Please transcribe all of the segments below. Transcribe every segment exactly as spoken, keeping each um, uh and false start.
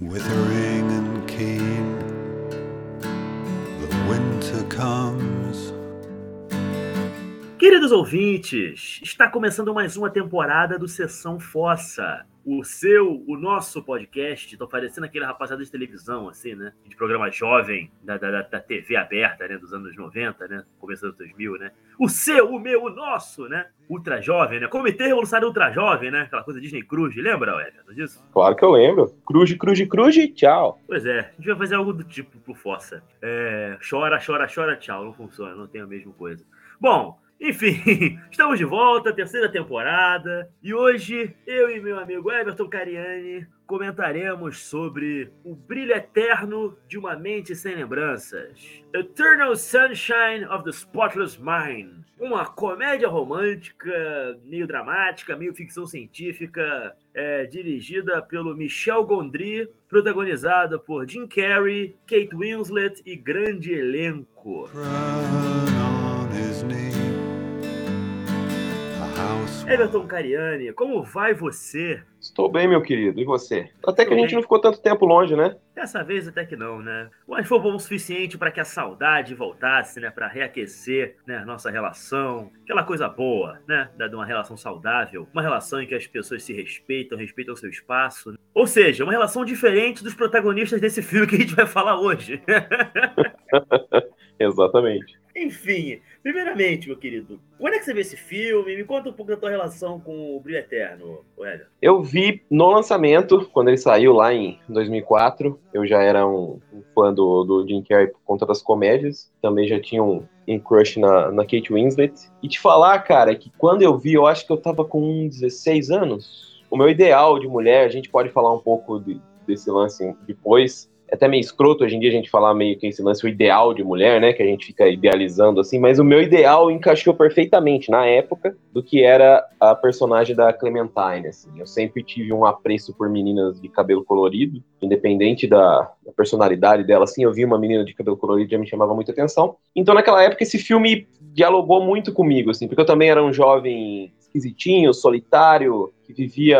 Withering and keen, the winter comes. Queridos ouvintes, está começando mais uma temporada do Sessão Fossa. O seu, o nosso podcast, tô parecendo aquele rapaziada de televisão, assim, né? De programa jovem, da, da, da T V aberta, né? Dos anos noventa, né? Começo dos dois mil, né? O seu, o meu, o nosso, né? Ultra jovem, né? Comitê Revolucionário Ultra Jovem, né? Aquela coisa Disney Cruz, lembra, Everton, disso? Claro que eu lembro. Cruz, cruz, cruz, tchau. Pois é, a gente vai fazer algo do tipo pro Fossa. É, chora, chora, chora, tchau. Não funciona, não tem a mesma coisa. Bom... Enfim, estamos de volta, terceira temporada, e hoje eu e meu amigo Everton Cariani comentaremos sobre O Brilho Eterno de uma Mente Sem Lembranças, Eternal Sunshine of the Spotless Mind, uma comédia romântica, meio dramática, meio ficção científica, é, dirigida pelo Michel Gondry, protagonizada por Jim Carrey, Kate Winslet e grande elenco. Everton Cariani, como vai você? Estou bem, meu querido. E você? Até que a gente não ficou tanto tempo longe, né? Dessa vez até que não, né? Mas foi bom o suficiente para que a saudade voltasse, né? Para reaquecer, né? Nossa relação. Aquela coisa boa, né? De uma relação saudável. Uma relação em que as pessoas se respeitam, respeitam o seu espaço. Ou seja, uma relação diferente dos protagonistas desse filme que a gente vai falar hoje. Exatamente. Enfim, primeiramente, meu querido, quando é que você vê esse filme? Me conta um pouco da tua relação com O Brilho Eterno, Hélio. Eu vi no lançamento, quando ele saiu lá em dois mil e quatro, eu já era um, um fã do, do Jim Carrey por conta das comédias, também já tinha um, um crush na, na Kate Winslet. E te falar, cara, que quando eu vi, eu acho que eu tava com dezesseis anos. O meu ideal de mulher, a gente pode falar um pouco de, desse lance depois, é até meio escroto hoje em dia a gente falar meio que esse lance, o ideal de mulher, né? Que a gente fica idealizando, assim. Mas o meu ideal encaixou perfeitamente, na época, do que era a personagem da Clementine, assim. Eu sempre tive um apreço por meninas de cabelo colorido. Independente da, da personalidade dela, assim, eu vi uma menina de cabelo colorido e já me chamava muita atenção. Então, naquela época, esse filme dialogou muito comigo, assim. Porque eu também era um jovem... esquisitinho, solitário, que vivia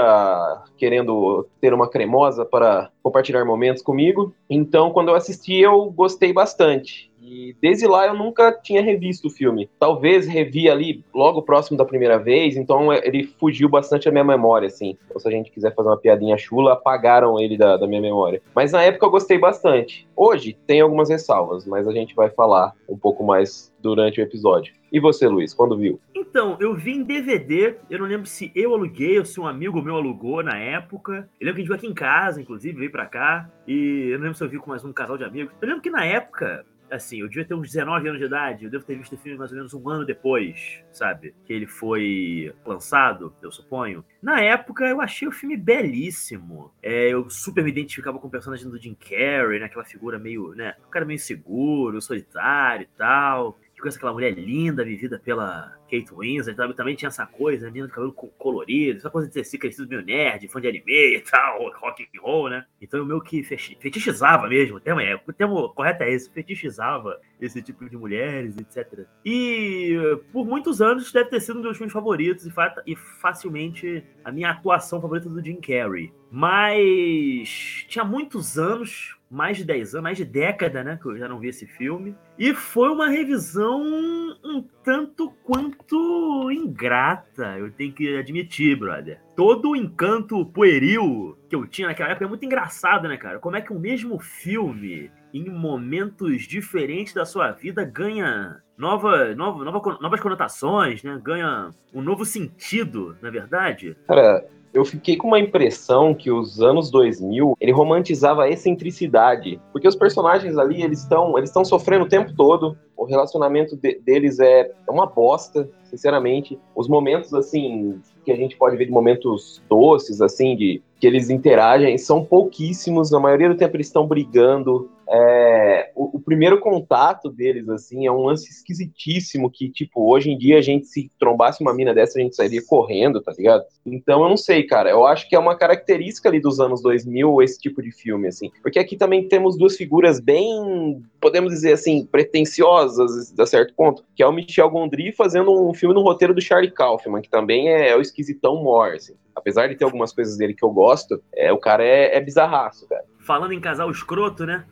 querendo ter uma cremosa para compartilhar momentos comigo. Então, quando eu assisti, eu gostei bastante. E desde lá eu nunca tinha revisto o filme. Talvez revi ali logo próximo da primeira vez, então ele fugiu bastante da minha memória, assim. Ou se a gente quiser fazer uma piadinha chula, apagaram ele da, da minha memória. Mas na época eu gostei bastante. Hoje tem algumas ressalvas, mas a gente vai falar um pouco mais durante o episódio. E você, Luiz, quando viu? Então, eu vi em D V D, eu não lembro se eu aluguei ou se um amigo meu alugou na época. Eu lembro que a gente veio aqui em casa, inclusive, veio pra cá. E eu não lembro se eu vi com mais um casal de amigos. Eu lembro que na época... Assim, eu devia ter uns dezenove anos de idade, eu devo ter visto o filme mais ou menos um ano depois, sabe? Que ele foi lançado, eu suponho. Na época, eu achei o filme belíssimo. É, eu super me identificava com o personagem do Jim Carrey, né? Aquela figura meio, né? Um cara meio seguro, solitário e tal. Eu conheço aquela mulher linda, vivida pela Kate Winslet, sabe? Também tinha essa coisa, né? Menina de cabelo colorido, essa coisa de ter sido crescido meio nerd, fã de anime e tal, rock and roll, né? Então eu meio que fetichizava mesmo, o termo, é, o termo correto é esse, fetichizava esse tipo de mulheres, etcétera. E por muitos anos deve ter sido um dos meus filmes favoritos e, fa- e facilmente a minha atuação favorita do Jim Carrey. Mas tinha muitos anos... Mais de dez anos, mais de década, né? Que eu já não vi esse filme. E foi uma revisão um tanto quanto ingrata, eu tenho que admitir, brother. Todo o encanto pueril que eu tinha naquela época é muito engraçado, né, cara? Como é que o mesmo filme, em momentos diferentes da sua vida, ganha nova, nova, nova, novas conotações, né? Ganha um novo sentido, na verdade. Cara... Eu fiquei com uma impressão que os anos dois mil, ele romantizava a excentricidade. Porque os personagens ali, eles estão eles estão sofrendo o tempo todo. O relacionamento de, deles é uma bosta, sinceramente. Os momentos, assim, que a gente pode ver de momentos doces, assim, de que eles interagem, são pouquíssimos. Na maioria do tempo eles estão brigando. É, o, o primeiro contato deles, assim, é um lance esquisitíssimo que, tipo, hoje em dia a gente, se trombasse uma mina dessa, a gente sairia correndo, tá ligado? Então, eu não sei, cara, eu acho que é uma característica ali dos anos dois mil esse tipo de filme, assim, porque aqui também temos duas figuras bem, podemos dizer assim, pretenciosas, a certo ponto, que é o Michel Gondry fazendo um filme no roteiro do Charlie Kaufman, que também é, é o esquisitão mor, assim. Apesar de ter algumas coisas dele que eu gosto, é, o cara é, é bizarraço, cara. falando em casal escroto, né?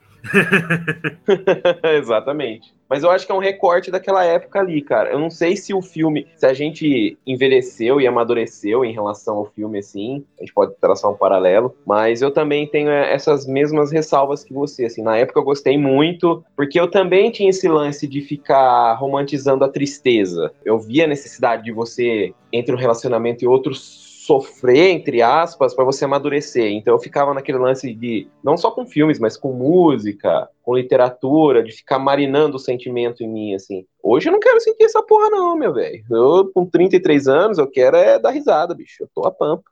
Exatamente. Mas eu acho que é um recorte daquela época ali, cara. Eu não sei se o filme, se a gente envelheceu e amadureceu em relação ao filme, assim, a gente pode traçar um paralelo, mas eu também tenho essas mesmas ressalvas que você, assim. Na época eu gostei muito, porque eu também tinha esse lance de ficar romantizando a tristeza. Eu via a necessidade de você, entre um relacionamento e outro, sofrer, entre aspas, para você amadurecer. Então eu ficava naquele lance de, não só com filmes, mas com música, com literatura, de ficar marinando o sentimento em mim, assim. Hoje eu não quero sentir essa porra não, meu velho. Eu, com trinta e três anos, eu quero é dar risada, bicho. Eu tô a pampa.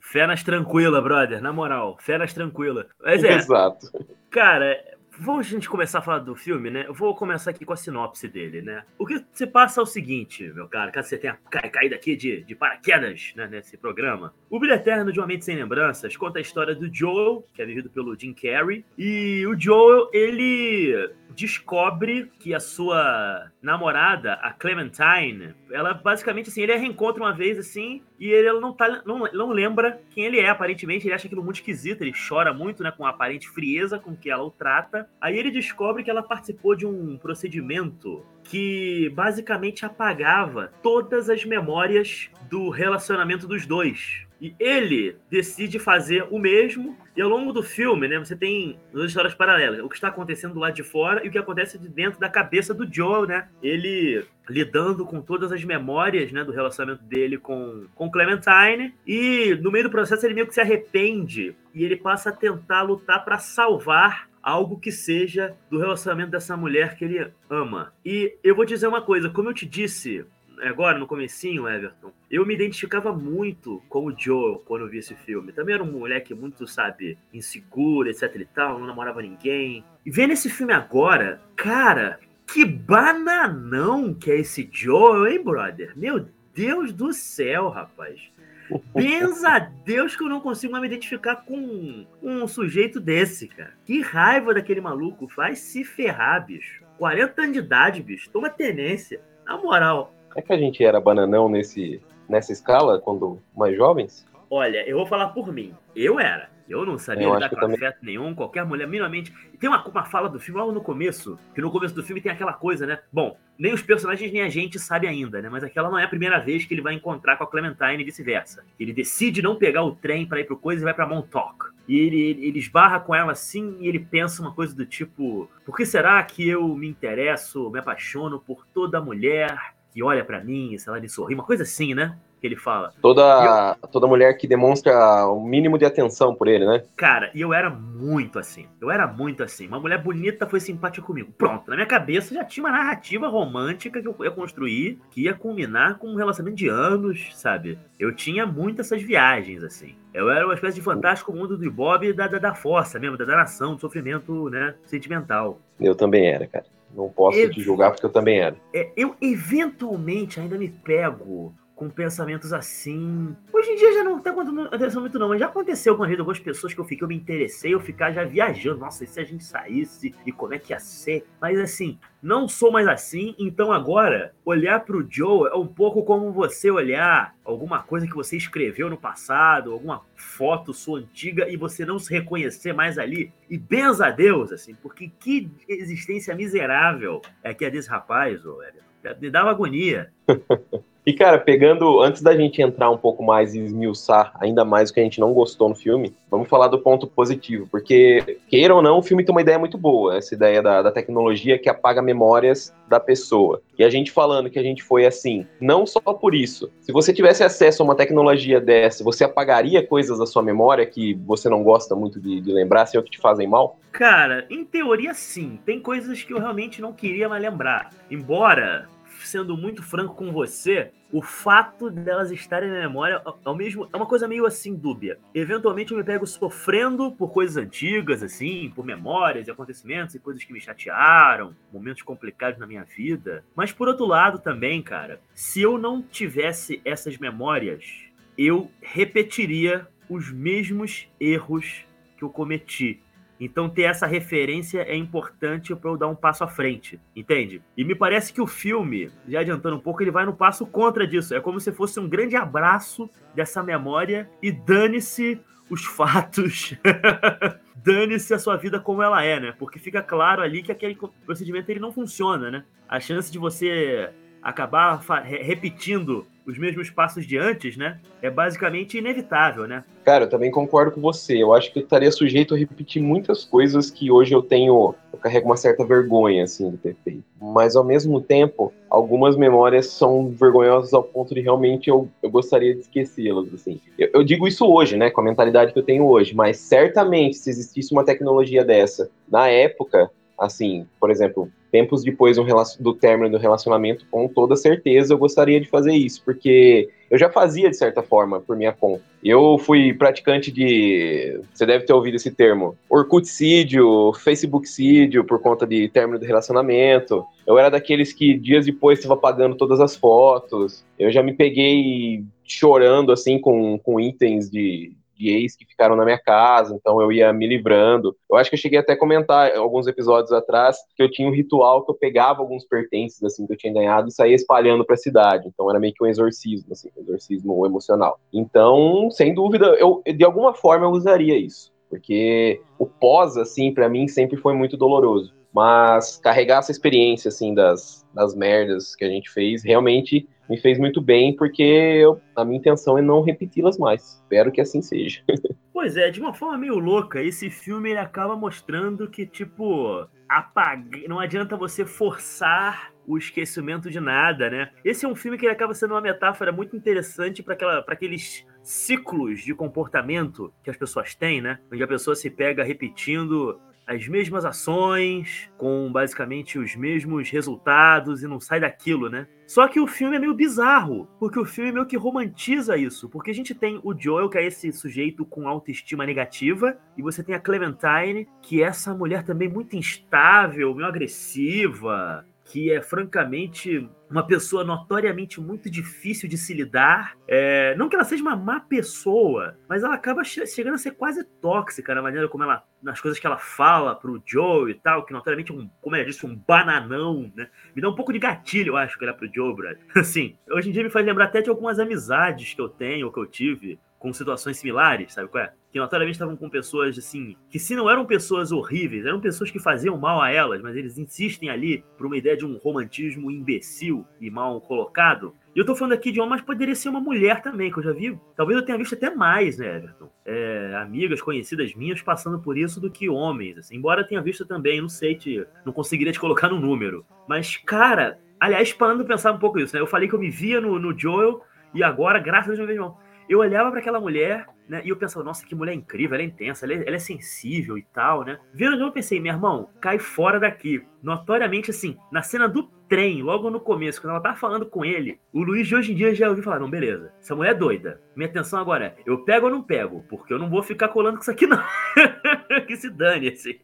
Fé nas tranquila, brother. Na moral, fé nas tranquila. Mas é. Exato. Cara, vamos a gente começar a falar do filme, né? Eu vou começar aqui com a sinopse dele, né? O que se passa é o seguinte, meu cara, caso você tenha caído aqui de, de paraquedas, né, nesse programa. O Brilho Eterno de uma Mente Sem Lembranças conta a história do Joel, que é vivido pelo Jim Carrey. E o Joel, ele descobre que a sua namorada, a Clementine, ela basicamente, assim, ele a reencontra uma vez, assim, e ele ela não, tá, não, não lembra quem ele é, aparentemente. Ele acha aquilo muito esquisito, ele chora muito, né, com a aparente frieza com que ela o trata. Aí ele descobre que ela participou de um procedimento que basicamente apagava todas as memórias do relacionamento dos dois. E ele decide fazer o mesmo. E ao longo do filme, né, você tem duas histórias paralelas. O que está acontecendo do lado de fora e o que acontece de dentro da cabeça do Joel, né? Ele lidando com todas as memórias, né, do relacionamento dele com, com Clementine. E no meio do processo ele meio que se arrepende. E ele passa a tentar lutar para salvar algo que seja do relacionamento dessa mulher que ele ama. E eu vou dizer uma coisa, como eu te disse agora no comecinho, Everton, eu me identificava muito com o Joel quando eu vi esse filme. Também era um moleque muito, sabe, inseguro, etc e tal, não namorava ninguém. E vendo esse filme agora, cara, que bananão que é esse Joel, hein, brother? Meu Deus do céu, rapaz. Benza a Deus que eu não consigo mais me identificar com um, um sujeito desse, cara. Que raiva daquele maluco. Vai se ferrar, bicho. quarenta anos de idade, bicho. Toma tenência. Na moral. É que a gente era bananão nesse, nessa escala, quando mais jovens? Olha, eu vou falar por mim. Eu era. Eu não sabia eu lidar com afeto também nenhum, qualquer mulher, minimamente. Tem uma, uma fala do filme logo no começo, que no começo do filme tem aquela coisa, né? Bom, nem os personagens nem a gente sabe ainda, né? Mas aquela não é a primeira vez que ele vai encontrar com a Clementine e vice-versa. Ele decide não pegar o trem pra ir pro coisa e vai pra Montauk. E ele, ele, ele esbarra com ela assim e ele pensa uma coisa do tipo: por que será que eu me interesso, me apaixono por toda mulher que olha pra mim, sei lá, ele sorri, uma coisa assim, né? Que ele fala. Toda, eu... toda mulher que demonstra o mínimo de atenção por ele, né? Cara, e eu era muito assim. Eu era muito assim. Uma mulher bonita foi simpática comigo. Pronto, na minha cabeça já tinha uma narrativa romântica que eu ia construir, que ia culminar com um relacionamento de anos, sabe? Eu tinha muito essas viagens, assim. Eu era uma espécie de fantástico mundo do Ibope da, da, da força mesmo, da, da nação, do sofrimento, né, sentimental. Eu também era, cara. Não posso eu... te julgar porque eu também era. É, eu eventualmente ainda me pego com pensamentos assim. Hoje em dia já não tá acontecendo muito não, mas já aconteceu com algumas pessoas que eu fiquei, eu me interessei, eu ficar já viajando. Nossa, e se a gente saísse? E como é que ia ser? Mas assim, não sou mais assim, então agora olhar pro Joe é um pouco como você olhar alguma coisa que você escreveu no passado, alguma foto sua antiga e você não se reconhecer mais ali. E benza a Deus, assim, porque que existência miserável é que é desse rapaz, ô, velho. Me dava agonia. E, cara, pegando, antes da gente entrar um pouco mais e esmiuçar ainda mais o que a gente não gostou no filme, vamos falar do ponto positivo, porque, queira ou não, o filme tem uma ideia muito boa, essa ideia da, da tecnologia que apaga memórias da pessoa. E a gente falando que a gente foi assim, não só por isso. Se você tivesse acesso a uma tecnologia dessa, você apagaria coisas da sua memória que você não gosta muito de, de lembrar, se é o que te fazem mal? Cara, em teoria, sim. Tem coisas que eu realmente não queria mais lembrar. Embora, sendo muito franco com você, o fato delas estarem na memória ao mesmo, é uma coisa meio assim dúbia. Eventualmente eu me pego sofrendo por coisas antigas, assim, por memórias e acontecimentos e coisas que me chatearam, momentos complicados na minha vida. Mas por outro lado também, cara, se eu não tivesse essas memórias, eu repetiria os mesmos erros que eu cometi. Então ter essa referência é importante para eu dar um passo à frente, entende? E me parece que o filme, já adiantando um pouco, ele vai no passo contra disso. É como se fosse um grande abraço dessa memória e dane-se os fatos. Dane-se a sua vida como ela é, né? Porque fica claro ali que aquele procedimento ele não funciona, né? A chance de você acabar fa- repetindo os mesmos passos de antes, né? É basicamente inevitável, né? Cara, eu também concordo com você. Eu acho que eu estaria sujeito a repetir muitas coisas que hoje eu tenho... Eu carrego uma certa vergonha, assim, de ter feito. Mas, ao mesmo tempo, algumas memórias são vergonhosas ao ponto de realmente eu, eu gostaria de esquecê-las, assim. Eu, eu digo isso hoje, né? Com a mentalidade que eu tenho hoje. Mas, certamente, se existisse uma tecnologia dessa na época, assim, por exemplo... Tempos depois do término do relacionamento, com toda certeza eu gostaria de fazer isso, porque eu já fazia de certa forma, por minha conta. Eu fui praticante de, você deve ter ouvido esse termo, Orkutsídio, Facebookcídio, por conta de término do relacionamento. Eu era daqueles que dias depois estava apagando todas as fotos. Eu já me peguei chorando assim com, com itens de... de ex que ficaram na minha casa, então eu ia me livrando. Eu acho que eu cheguei até a comentar alguns episódios atrás que eu tinha um ritual que eu pegava alguns pertences assim que eu tinha ganhado e saía espalhando pra cidade, então era meio que um exorcismo, assim, um exorcismo emocional. Então, sem dúvida, eu de alguma forma eu usaria isso, porque o pós, assim, pra mim sempre foi muito doloroso, mas carregar essa experiência, assim, das, das merdas que a gente fez, realmente... me fez muito bem, porque eu, a minha intenção é não repeti-las mais. Espero que assim seja. Pois é, de uma forma meio louca, esse filme ele acaba mostrando que, tipo, apague... não adianta você forçar o esquecimento de nada, né? Esse é um filme que ele acaba sendo uma metáfora muito interessante para aquela, para aqueles ciclos de comportamento que as pessoas têm, né? Onde a pessoa se pega repetindo... as mesmas ações, com basicamente os mesmos resultados e não sai daquilo, né? Só que o filme é meio bizarro, porque o filme meio que romantiza isso, porque a gente tem o Joel, que é esse sujeito com autoestima negativa, e você tem a Clementine, que é essa mulher também muito instável, meio agressiva, que é francamente uma pessoa notoriamente muito difícil de se lidar. É, não que ela seja uma má pessoa, mas ela acaba che- chegando a ser quase tóxica na maneira como ela... nas coisas que ela fala pro Joe e tal, que notoriamente, um, como eu disse, um bananão, né? Me dá um pouco de gatilho, eu acho, que era pro Joe, brother. Assim, hoje em dia me faz lembrar até de algumas amizades que eu tenho, ou que eu tive, com situações similares, sabe qual é? Que notoriamente estavam com pessoas, assim, que se não eram pessoas horríveis, eram pessoas que faziam mal a elas, mas eles insistem ali por uma ideia de um romantismo imbecil e mal colocado. E eu tô falando aqui de homem, mas poderia ser uma mulher também, que eu já vi. Talvez eu tenha visto até mais, né, Everton? É, amigas, conhecidas minhas passando por isso do que homens, assim. Embora eu tenha visto também, não sei, te, não conseguiria te colocar no número. Mas, cara, aliás, parando de pensar um pouco isso, né? Eu falei que eu me via no, no Joel e agora, graças a Deus, meu irmão, eu olhava pra aquela mulher, né, e eu pensava, nossa, que mulher incrível, ela é intensa, ela é, ela é sensível e tal, né? Vendo eu pensei, meu irmão, cai fora daqui. Notoriamente, assim, na cena do trem, logo no começo, quando ela tava falando com ele, o Luiz de hoje em dia já ouviu falar, não, beleza, essa mulher é doida. Minha atenção agora é, eu pego ou não pego? Porque eu não vou ficar colando com isso aqui, não. Que se dane, assim.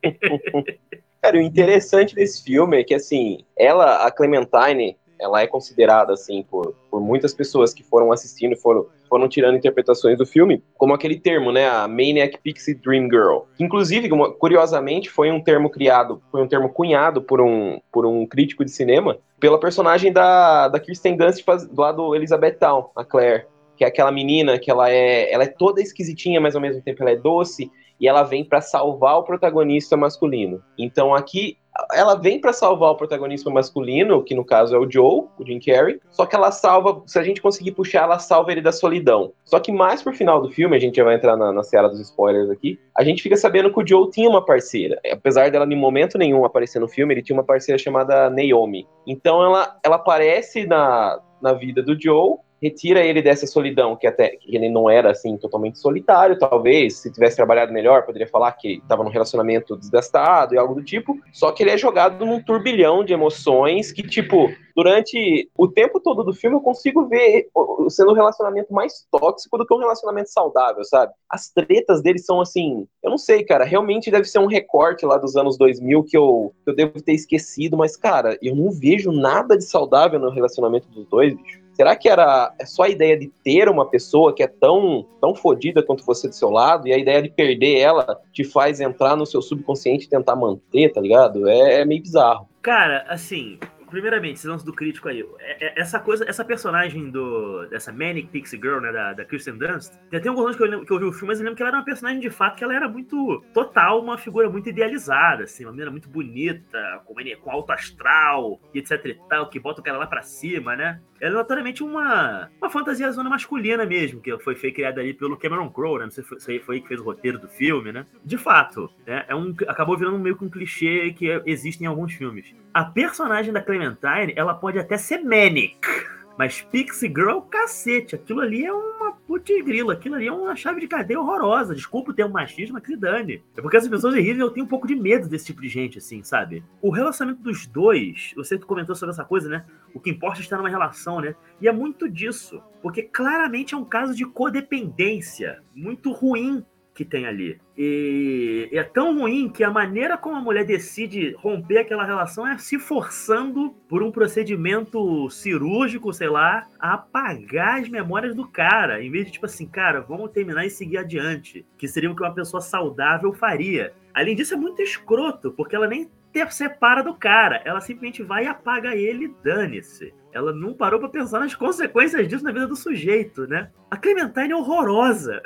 Cara, o interessante desse filme é que, assim, ela, a Clementine, ela é considerada, assim, por, por muitas pessoas que foram assistindo e foram, foram tirando interpretações do filme, como aquele termo, né, a Maniac Pixie Dream Girl. Inclusive, curiosamente, foi um termo criado, foi um termo cunhado por um, por um crítico de cinema, pela personagem da, da Kirsten Dunst lá do Elizabeth Town, a Claire, que é aquela menina que ela é, ela é toda esquisitinha, mas ao mesmo tempo ela é doce, e ela vem pra salvar o protagonista masculino. Então aqui, ela vem pra salvar o protagonista masculino, que no caso é o Joe, o Jim Carrey, só que ela salva, se a gente conseguir puxar, ela salva ele da solidão. Só que mais pro final do filme, a gente já vai entrar na, na seara dos spoilers aqui, a gente fica sabendo que o Joe tinha uma parceira. Apesar dela em momento nenhum aparecer no filme, ele tinha uma parceira chamada Naomi. Então ela, ela aparece na, na vida do Joe, retira ele dessa solidão, que até que ele não era, assim, totalmente solitário, talvez, se tivesse trabalhado melhor, poderia falar que estava num relacionamento desgastado e algo do tipo, só que ele é jogado num turbilhão de emoções que, tipo, durante o tempo todo do filme eu consigo ver sendo um relacionamento mais tóxico do que um relacionamento saudável, sabe? As tretas dele são, assim, eu não sei, cara, realmente deve ser um recorte lá dos anos dois mil que eu, que eu devo ter esquecido, mas, cara, eu não vejo nada de saudável no relacionamento dos dois, bicho. Será que era só a ideia de ter uma pessoa que é tão, tão fodida quanto você do seu lado, e a ideia de perder ela te faz entrar no seu subconsciente e tentar manter, tá ligado? É, é meio bizarro. Cara, assim, primeiramente, esse lance do crítico aí, essa coisa, essa personagem do, dessa Manic Pixie Girl, né, da, da Kirsten Dunst, tem até alguns anos que eu, lembro, que eu vi o filme, mas eu lembro que ela era uma personagem de fato, que ela era muito total, uma figura muito idealizada, assim, uma menina muito bonita, com, com alto astral, e etc e tal, que bota o cara lá pra cima, né? Ela é notoriamente uma, uma fantasia zona masculina mesmo, que foi, foi criada ali pelo Cameron Crowe, né? Não sei se aí foi que fez o roteiro do filme, né? De fato, né? É um, acabou virando meio que um clichê que é, existe em alguns filmes. A personagem da Clementine, ela pode até ser manic, mas Pixie Girl, cacete, aquilo ali é uma putz grila, aquilo ali é uma chave de cadeia horrorosa, desculpa o termo machismo, mas que se dane. É porque as pessoas horríveis, eu tenho um pouco de medo desse tipo de gente, assim, sabe? O relacionamento dos dois, você comentou sobre essa coisa, né? O que importa é estar numa relação, né? E é muito disso, porque claramente é um caso de codependência muito ruim que tem ali. E é tão ruim que a maneira como a mulher decide romper aquela relação é se forçando por um procedimento cirúrgico, sei lá, a apagar as memórias do cara, em vez de tipo assim, cara, vamos terminar e seguir adiante, que seria o que uma pessoa saudável faria. Além disso, é muito escroto, porque ela nem separa do cara, ela simplesmente vai e apaga ele, dane-se. Ela não parou pra pensar nas consequências disso na vida do sujeito, né? A Clementine é horrorosa.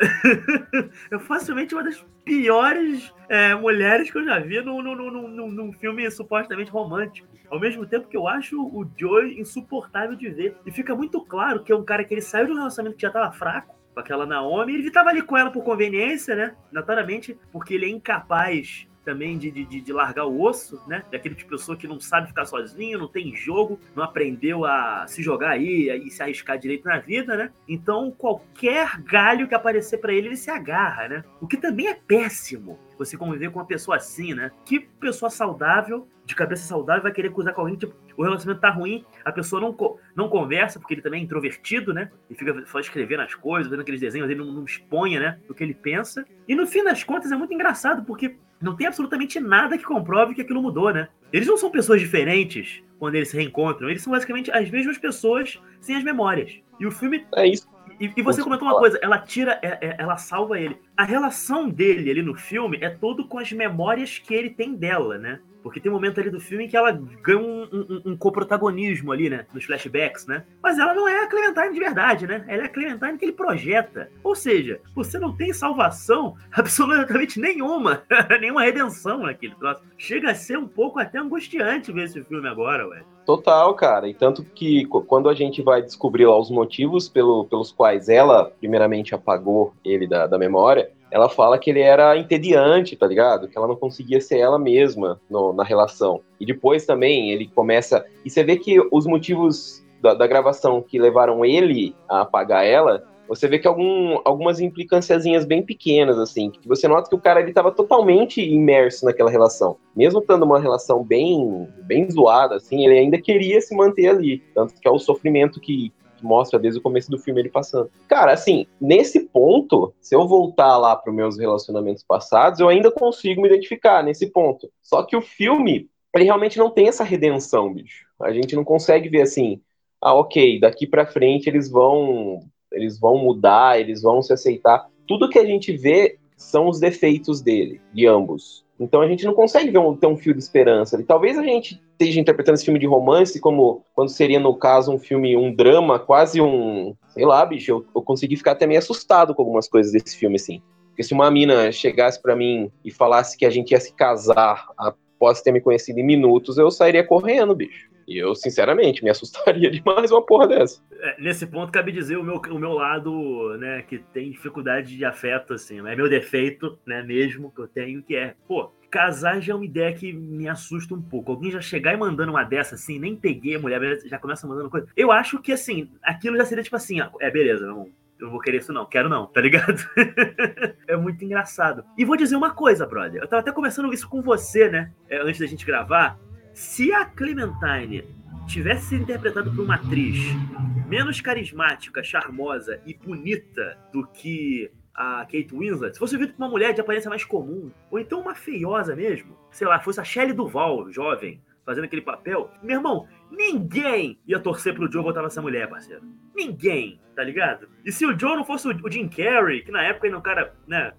É facilmente uma das piores é, mulheres que eu já vi num, num, num, num, num filme supostamente romântico. Ao mesmo tempo que eu acho o Joey insuportável de ver. E fica muito claro que é um cara que ele saiu de um relacionamento que já tava fraco, com aquela Naomi, ele tava ali com ela por conveniência, né? Naturalmente, porque ele é incapaz também de, de, de largar o osso, né? Daquele tipo de pessoa que não sabe ficar sozinho, não tem jogo, não aprendeu a se jogar aí e se arriscar direito na vida, né? Então, qualquer galho que aparecer pra ele, ele se agarra, né? O que também é péssimo, você conviver com uma pessoa assim, né? Que pessoa saudável, de cabeça saudável, vai querer cruzar com alguém, tipo, o relacionamento tá ruim, a pessoa não, não conversa, porque ele também é introvertido, né? Ele fica só escrevendo as coisas, vendo aqueles desenhos, ele não, não exponha, né? O que ele pensa. E no fim das contas é muito engraçado, porque não tem absolutamente nada que comprove que aquilo mudou, né? Eles não são pessoas diferentes quando eles se reencontram. Eles são basicamente as mesmas pessoas sem as memórias. E o filme... É isso. E, e você comentou uma coisa, ela tira, é, é, ela salva ele. A relação dele ali no filme é todo com as memórias que ele tem dela, né? Porque tem um momento ali do filme em que ela ganha um, um, um coprotagonismo ali, né? Nos flashbacks, né? Mas ela não é a Clementine de verdade, né? Ela é a Clementine que ele projeta. Ou seja, você não tem salvação absolutamente nenhuma. Nenhuma redenção naquele troço. Chega a ser um pouco até angustiante ver esse filme agora, ué. Total, cara. E tanto que quando a gente vai descobrir lá os motivos pelo, pelos quais ela, primeiramente, apagou ele da, da memória... Ela fala que ele era entediante, tá ligado? Que ela não conseguia ser ela mesma no, na relação. E depois também ele começa... E você vê que os motivos da, da gravação que levaram ele a apagar ela, você vê que algum, algumas implicânciazinhas bem pequenas, assim. Que você nota que o cara ele tava totalmente imerso naquela relação. Mesmo estando uma relação bem, bem zoada, assim, ele ainda queria se manter ali. Tanto que é o sofrimento que... mostra desde o começo do filme ele passando. Cara, assim, nesse ponto, se eu voltar lá para os meus relacionamentos passados, eu ainda consigo me identificar nesse ponto. Só que o filme, ele realmente não tem essa redenção, bicho. A gente não consegue ver assim, ah, ok, daqui para frente eles vão, eles vão mudar, eles vão se aceitar. Tudo que a gente vê são os defeitos dele, de ambos. Então a gente não consegue ver um, ter um fio de esperança. E talvez a gente esteja interpretando esse filme de romance como quando seria, no caso, um filme, um drama, quase um... Sei lá, bicho, eu, eu consegui ficar até meio assustado com algumas coisas desse filme, assim. Porque se uma mina chegasse pra mim e falasse que a gente ia se casar após ter me conhecido em minutos, eu sairia correndo, bicho. E eu, sinceramente, me assustaria demais uma porra dessa. É, nesse ponto, cabe dizer o meu, o meu lado, né, que tem dificuldade de afeto, assim. É meu defeito, né, mesmo, que eu tenho, que é, pô, casar já é uma ideia que me assusta um pouco. Alguém já chegar e mandando uma dessa, assim, nem peguei a mulher, já começa mandando coisa. Eu acho que, assim, aquilo já seria tipo assim, ó, é, beleza, vamos... Eu não vou querer isso não, quero não, tá ligado? É muito engraçado. E vou dizer uma coisa, brother. Eu tava até conversando isso com você, né? Antes da gente gravar. Se a Clementine tivesse sido interpretada por uma atriz menos carismática, charmosa e bonita do que a Kate Winslet, se fosse vindo por uma mulher de aparência mais comum, ou então uma feiosa mesmo, sei lá, fosse a Shelley Duvall, jovem, fazendo aquele papel, meu irmão, ninguém ia torcer pro Joe botar essa mulher, parceiro. Ninguém, tá ligado? E se o Joe não fosse o Jim Carrey, que na época ainda é um cara, né,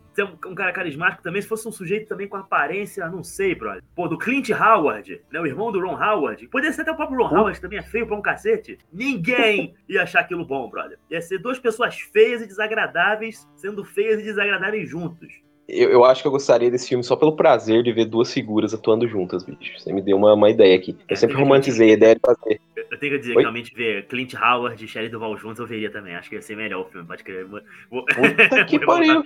um cara carismático também, se fosse um sujeito também com aparência, não sei, brother. Pô, do Clint Howard, né, o irmão do Ron Howard, poderia ser até o próprio Ron Howard, que também é feio pra um cacete. Ninguém ia achar aquilo bom, brother. Ia ser duas pessoas feias e desagradáveis, sendo feias e desagradáveis juntos. Eu, eu acho que eu gostaria desse filme só pelo prazer de ver duas figuras atuando juntas, bicho. Você me deu uma, uma ideia aqui. Eu é, sempre eu romantizei que... a ideia de fazer. Eu, eu tenho que dizer Oi? que realmente ver Clint Howard e Shelley Duvall juntos eu veria também. Acho que ia ser melhor o filme. Pode crer. Vou... Puta que pariu.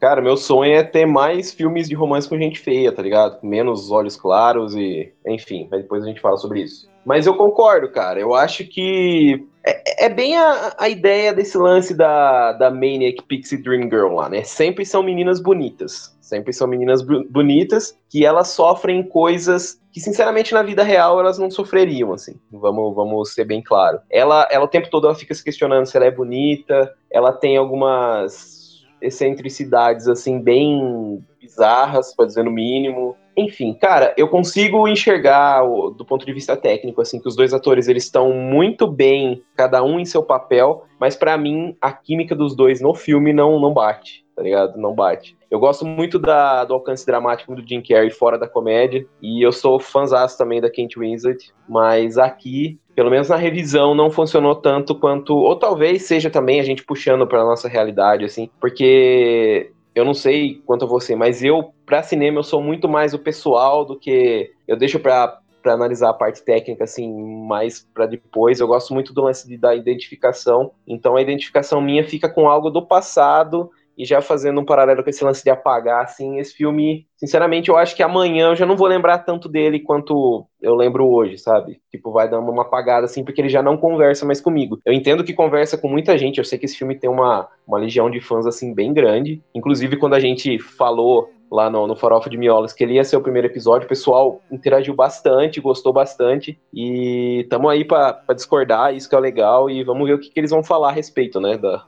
Cara, meu sonho é ter mais filmes de romance com gente feia, tá ligado? Menos olhos claros e... Enfim, mas depois a gente fala sobre isso. Mas eu concordo, cara. Eu acho que... É, é bem a, a ideia desse lance da, da Maniac Pixie Dream Girl lá, né? Sempre são meninas bonitas. Sempre são meninas bu- bonitas que elas sofrem coisas que, sinceramente, na vida real elas não sofreriam, assim. Vamos, vamos ser bem claro. Ela, ela, o tempo todo, ela fica se questionando se ela é bonita. Ela tem algumas excentricidades, assim, bem bizarras, pra dizer no mínimo. Enfim, cara, eu consigo enxergar do ponto de vista técnico, assim, que os dois atores, eles estão muito bem, cada um em seu papel, mas pra mim, a química dos dois no filme não, não bate, tá ligado? Não bate. Eu gosto muito da, do alcance dramático do Jim Carrey fora da comédia, e eu sou fãzaço também da Kate Winslet, mas aqui, pelo menos na revisão, não funcionou tanto quanto... Ou talvez seja também a gente puxando pra nossa realidade, assim, porque... Eu não sei quanto a você, mas eu, pra cinema, eu sou muito mais o pessoal do que... Eu deixo pra, pra analisar a parte técnica, assim, mais pra depois. Eu gosto muito do lance de, da identificação. Então, a identificação minha fica com algo do passado... E já fazendo um paralelo com esse lance de apagar, assim, esse filme, sinceramente, eu acho que amanhã eu já não vou lembrar tanto dele quanto eu lembro hoje, sabe? Tipo, vai dar uma apagada, assim, porque ele já não conversa mais comigo. Eu entendo que conversa com muita gente, eu sei que esse filme tem uma, uma legião de fãs, assim, bem grande. Inclusive, quando a gente falou lá no, no Farofa de Miolos, que ele ia ser o primeiro episódio, o pessoal interagiu bastante, gostou bastante, e tamo aí pra, pra discordar, isso que é legal, e vamos ver o que, que eles vão falar a respeito, né, da,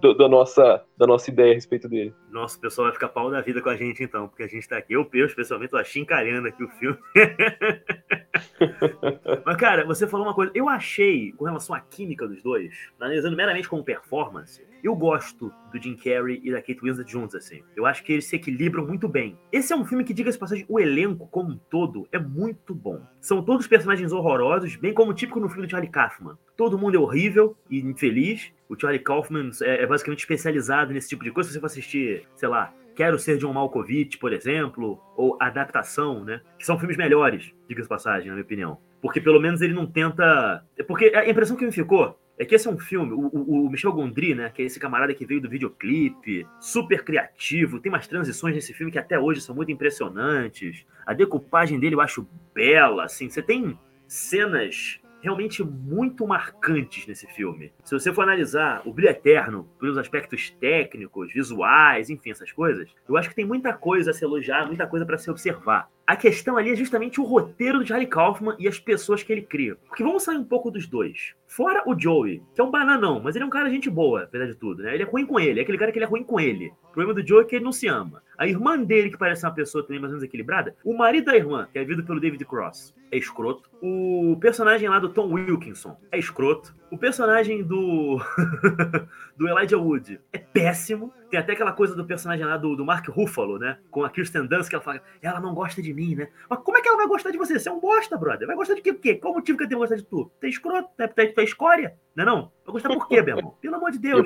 do, da, nossa, da nossa ideia a respeito dele. Nossa, o pessoal vai ficar pau da vida com a gente, então, porque a gente tá aqui, eu, eu especialmente, tô achincalhando aqui o filme. Mas, cara, você falou uma coisa, eu achei, com relação à química dos dois, analisando meramente como performance, eu gosto do Jim Carrey e da Kate Winslet juntos, assim. Eu acho que eles se equilibram muito bem. Esse é um filme que, diga-se de passagem, o elenco como um todo é muito bom. São todos personagens horrorosos, bem como o típico no filme do Charlie Kaufman. Todo mundo é horrível e infeliz. O Charlie Kaufman é, é basicamente especializado nesse tipo de coisa. Se você for assistir, sei lá, Quero Ser John Malkovich, por exemplo, ou Adaptação, né? Que são filmes melhores, diga-se de passagem, na minha opinião. Porque pelo menos ele não tenta... Porque a impressão que me ficou... É que esse é um filme, o, o, o Michel Gondry, né, que é esse camarada que veio do videoclipe, super criativo, tem umas transições nesse filme que até hoje são muito impressionantes. A decoupagem dele eu acho bela, assim, você tem cenas realmente muito marcantes nesse filme. Se você for analisar O Brilho Eterno pelos aspectos técnicos, visuais, enfim, essas coisas, eu acho que tem muita coisa a se elogiar, muita coisa pra se observar. A questão ali é justamente o roteiro do Charlie Kaufman e as pessoas que ele cria. Porque vamos sair um pouco dos dois. Fora o Joey, que é um bananão, mas ele é um cara gente boa, apesar de tudo, né? Ele é ruim com ele, é aquele cara que ele é ruim com ele. O problema do Joey é que ele não se ama. A irmã dele, que parece uma pessoa também mais ou menos equilibrada, o marido da irmã, que é vivido pelo David Cross, é escroto. O personagem lá do Tom Wilkinson é escroto. O personagem do... do Elijah Wood é péssimo. Tem até aquela coisa do personagem lá do, do Mark Ruffalo, né? Com a Kirsten Dunst, que ela fala, ela não gosta de mim, né? Mas como é que ela vai gostar de você? Você é um bosta, brother. Vai gostar de quê? Por quê? Qual o motivo que eu tenho que gostar de tu? Tu é escroto, tu é, tu é escória, não é não? Vai gostar por quê, meu irmão? Pelo amor de Deus.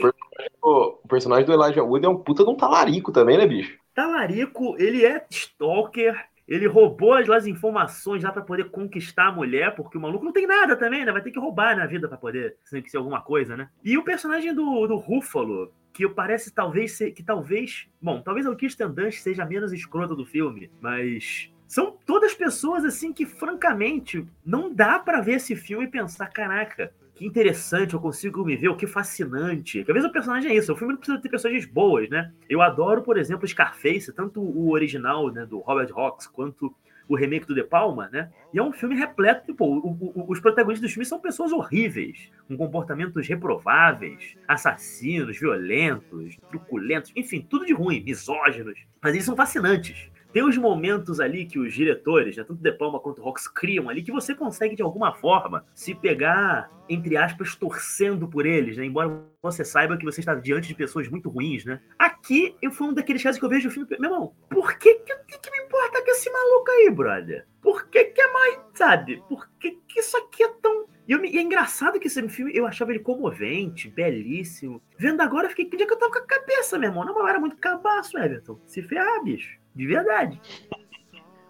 O, o personagem do Elijah Wood é um puta de um talarico também, né, bicho? Talarico, ele é stalker, ele roubou as, as informações lá pra poder conquistar a mulher, porque o maluco não tem nada também, né? Vai ter que roubar na vida pra poder ser alguma coisa, né? E o personagem do, do Ruffalo, que parece talvez ser, que talvez... Bom, talvez o Kirsten Dunst seja a menos escrota do filme, mas... São todas pessoas, assim, que, francamente, não dá pra ver esse filme e pensar, caraca... Que interessante, eu consigo me ver, o que fascinante. Porque às vezes o personagem é isso, o filme não precisa ter personagens boas, né? Eu adoro, por exemplo, Scarface, tanto o original, né, do Howard Hawks, quanto o remake do De Palma, né? E é um filme repleto, tipo, o, o, os protagonistas dos filmes são pessoas horríveis, com comportamentos reprováveis, assassinos, violentos, truculentos, enfim, tudo de ruim, misóginos. Mas eles são fascinantes. tem uns momentos ali que os diretores, né, tanto De Palma quanto Hawks, criam ali, que você consegue, de alguma forma, se pegar, entre aspas, torcendo por eles, né? Embora você saiba que você está diante de pessoas muito ruins, né? Aqui, eu fui um daqueles casos que eu vejo o filme... Meu irmão, por que que, que me importa com esse maluco aí, brother? Por que que é mais, sabe? Por que que isso aqui é tão... E, eu, e é engraçado que esse filme, eu achava ele comovente, belíssimo. Vendo agora, eu fiquei, que dia que eu tava com a cabeça, meu irmão? Não, mas era muito cabaço, Everton. Se ferrar, bicho. De verdade.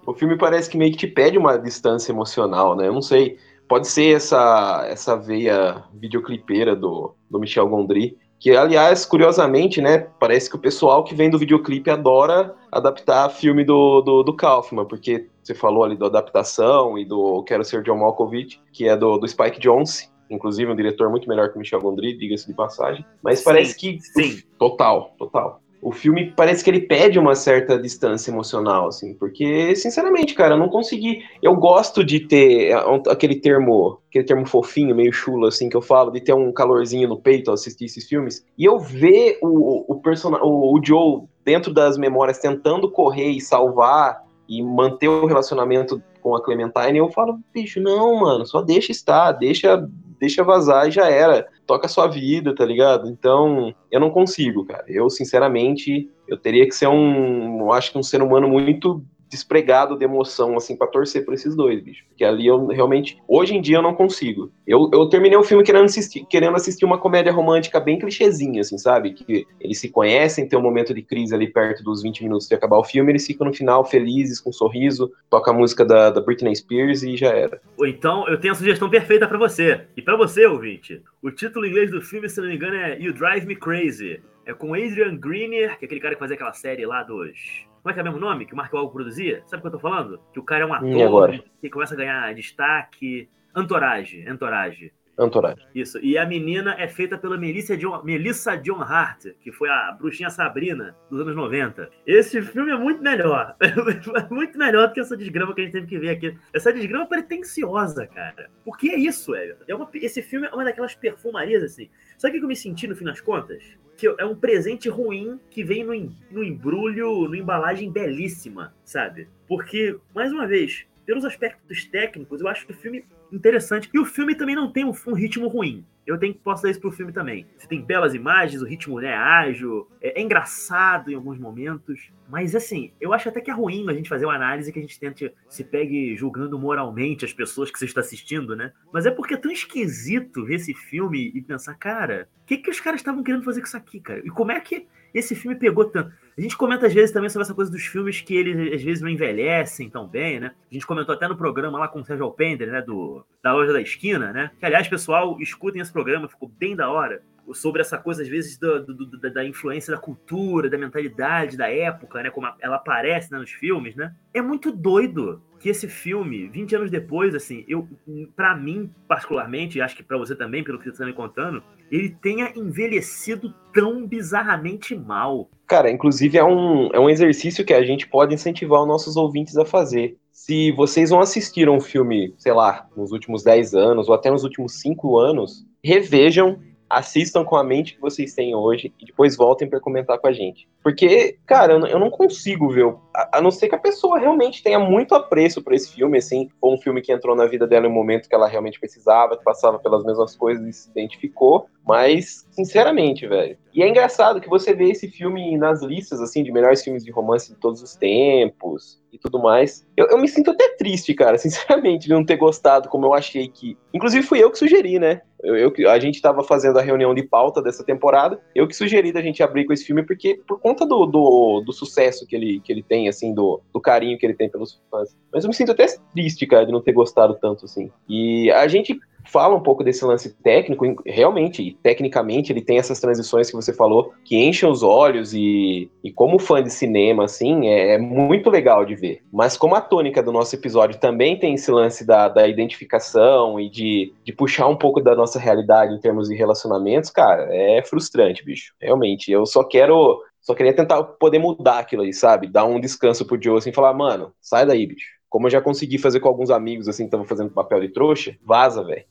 O filme parece que meio que te pede uma distância emocional, né? Eu não sei. Pode ser essa, essa veia videoclipeira do, do Michel Gondry, que, aliás, curiosamente, né? Parece que o pessoal que vem do videoclipe adora adaptar filme do, do, do Kaufman, porque você falou ali do Adaptação e do Quero Ser John Malkovich, que é do, do Spike Jonze, inclusive um diretor muito melhor que o Michel Gondry, diga-se de passagem. Mas parece sim, que... Sim. Total, total. O filme parece que ele pede uma certa distância emocional, assim, porque, sinceramente, cara, eu não consegui... Eu gosto de ter aquele termo, aquele termo fofinho, meio chulo, assim, que eu falo, de ter um calorzinho no peito ao assistir esses filmes, e eu ver o, o, persona, o, o Joe dentro das memórias tentando correr e salvar e manter o relacionamento com a Clementine, eu falo, bicho, não, mano, só deixa estar, deixa... deixa vazar e já era, toca a sua vida, tá ligado? Então, eu não consigo, cara. Eu, sinceramente, eu teria que ser um, eu acho que um ser humano muito despregado de emoção, assim, pra torcer por esses dois, bicho. Porque ali eu realmente, hoje em dia eu não consigo. Eu, eu terminei o filme querendo assistir, querendo assistir uma comédia romântica bem clichêzinha, assim, sabe? Que eles se conhecem, tem um momento de crise ali perto dos vinte minutos de acabar o filme, eles ficam no final felizes, com um sorriso, toca a música da, da Britney Spears e já era. Então, eu tenho a sugestão perfeita pra você. E pra você, ouvinte. O título em inglês do filme, se não me engano, é You Drive Me Crazy. É com Adrian Grenier, que é aquele cara que fazia aquela série lá dos... Como é que é o mesmo nome? Que o Mark Ruffalo produzia? Sabe o que eu tô falando? Que o cara é um ator que começa a ganhar destaque. Entourage, Entourage. Entourage. Isso. E a menina é feita pela Melissa Joan, Melissa Joan Hart, que foi a bruxinha Sabrina dos anos noventa. Esse filme é muito melhor. É muito melhor do que essa desgrama que a gente teve que ver aqui. Essa desgrama é pretenciosa, cara. Porque é isso, velho. É uma, esse filme é uma daquelas perfumarias, assim. Sabe o que eu me senti, no fim das contas? Que é um presente ruim que vem no, no embrulho, numa embalagem belíssima, sabe? Porque, mais uma vez, pelos aspectos técnicos, eu acho que o filme... interessante. E o filme também não tem um, um ritmo ruim. Eu tenho que posso dar isso pro filme também. Você tem belas imagens, o ritmo é ágil, é, é engraçado em alguns momentos. Mas assim, eu acho até que é ruim a gente fazer uma análise que a gente tente se pegue julgando moralmente as pessoas que você está assistindo, né? Mas é porque é tão esquisito ver esse filme e pensar, cara, o que, que os caras estavam querendo fazer com isso aqui, cara? E como é que esse filme pegou tanto? A gente comenta às vezes também sobre essa coisa dos filmes que eles às vezes não envelhecem tão bem, né? A gente comentou até no programa lá com o Sérgio Alpender, né? Do, da Loja da Esquina, né? Que, aliás, pessoal, escutem esse programa, ficou bem da hora. Sobre essa coisa, às vezes, do, do, do, da influência da cultura, da mentalidade da época, né? Como ela aparece, né, nos filmes, né? É muito doido que esse filme, vinte anos depois, assim, eu, pra mim, particularmente, e acho que pra você também, pelo que você está me contando, ele tenha envelhecido tão bizarramente mal. Cara, inclusive é um, é um exercício que a gente pode incentivar os nossos ouvintes a fazer. Se vocês não assistiram um filme, sei lá, nos últimos dez anos, ou até nos últimos cinco anos, revejam, assistam com a mente que vocês têm hoje e depois voltem pra comentar com a gente. Porque, cara, eu não consigo ver, a não ser que a pessoa realmente tenha muito apreço por esse filme, assim, ou um filme que entrou na vida dela em um momento que ela realmente precisava, que passava pelas mesmas coisas e se identificou, mas, sinceramente, velho. E é engraçado que você vê esse filme nas listas, assim, de melhores filmes de romance de todos os tempos e tudo mais. Eu, eu me sinto até triste, cara, sinceramente, de não ter gostado como eu achei que... Inclusive fui eu que sugeri, né? Eu, eu, a gente tava fazendo a reunião de pauta dessa temporada, eu que sugeri da gente abrir com esse filme, porque por conta do, do, do sucesso que ele, que ele tem, assim, do, do carinho que ele tem pelos fãs. Mas eu me sinto até triste, cara, de não ter gostado tanto, assim. E a gente fala um pouco desse lance técnico, realmente, tecnicamente, ele tem essas transições que você falou, que enchem os olhos e, e como fã de cinema, assim, é, é muito legal de ver. Mas como a tônica do nosso episódio também tem esse lance da, da identificação e de, de puxar um pouco da nossa realidade em termos de relacionamentos, cara, é frustrante, bicho. Realmente, eu só quero... Só queria tentar poder mudar aquilo aí, sabe? Dar um descanso pro Joe, assim, falar, mano, sai daí, bicho. Como eu já consegui fazer com alguns amigos, assim, que estavam fazendo papel de trouxa, vaza, velho.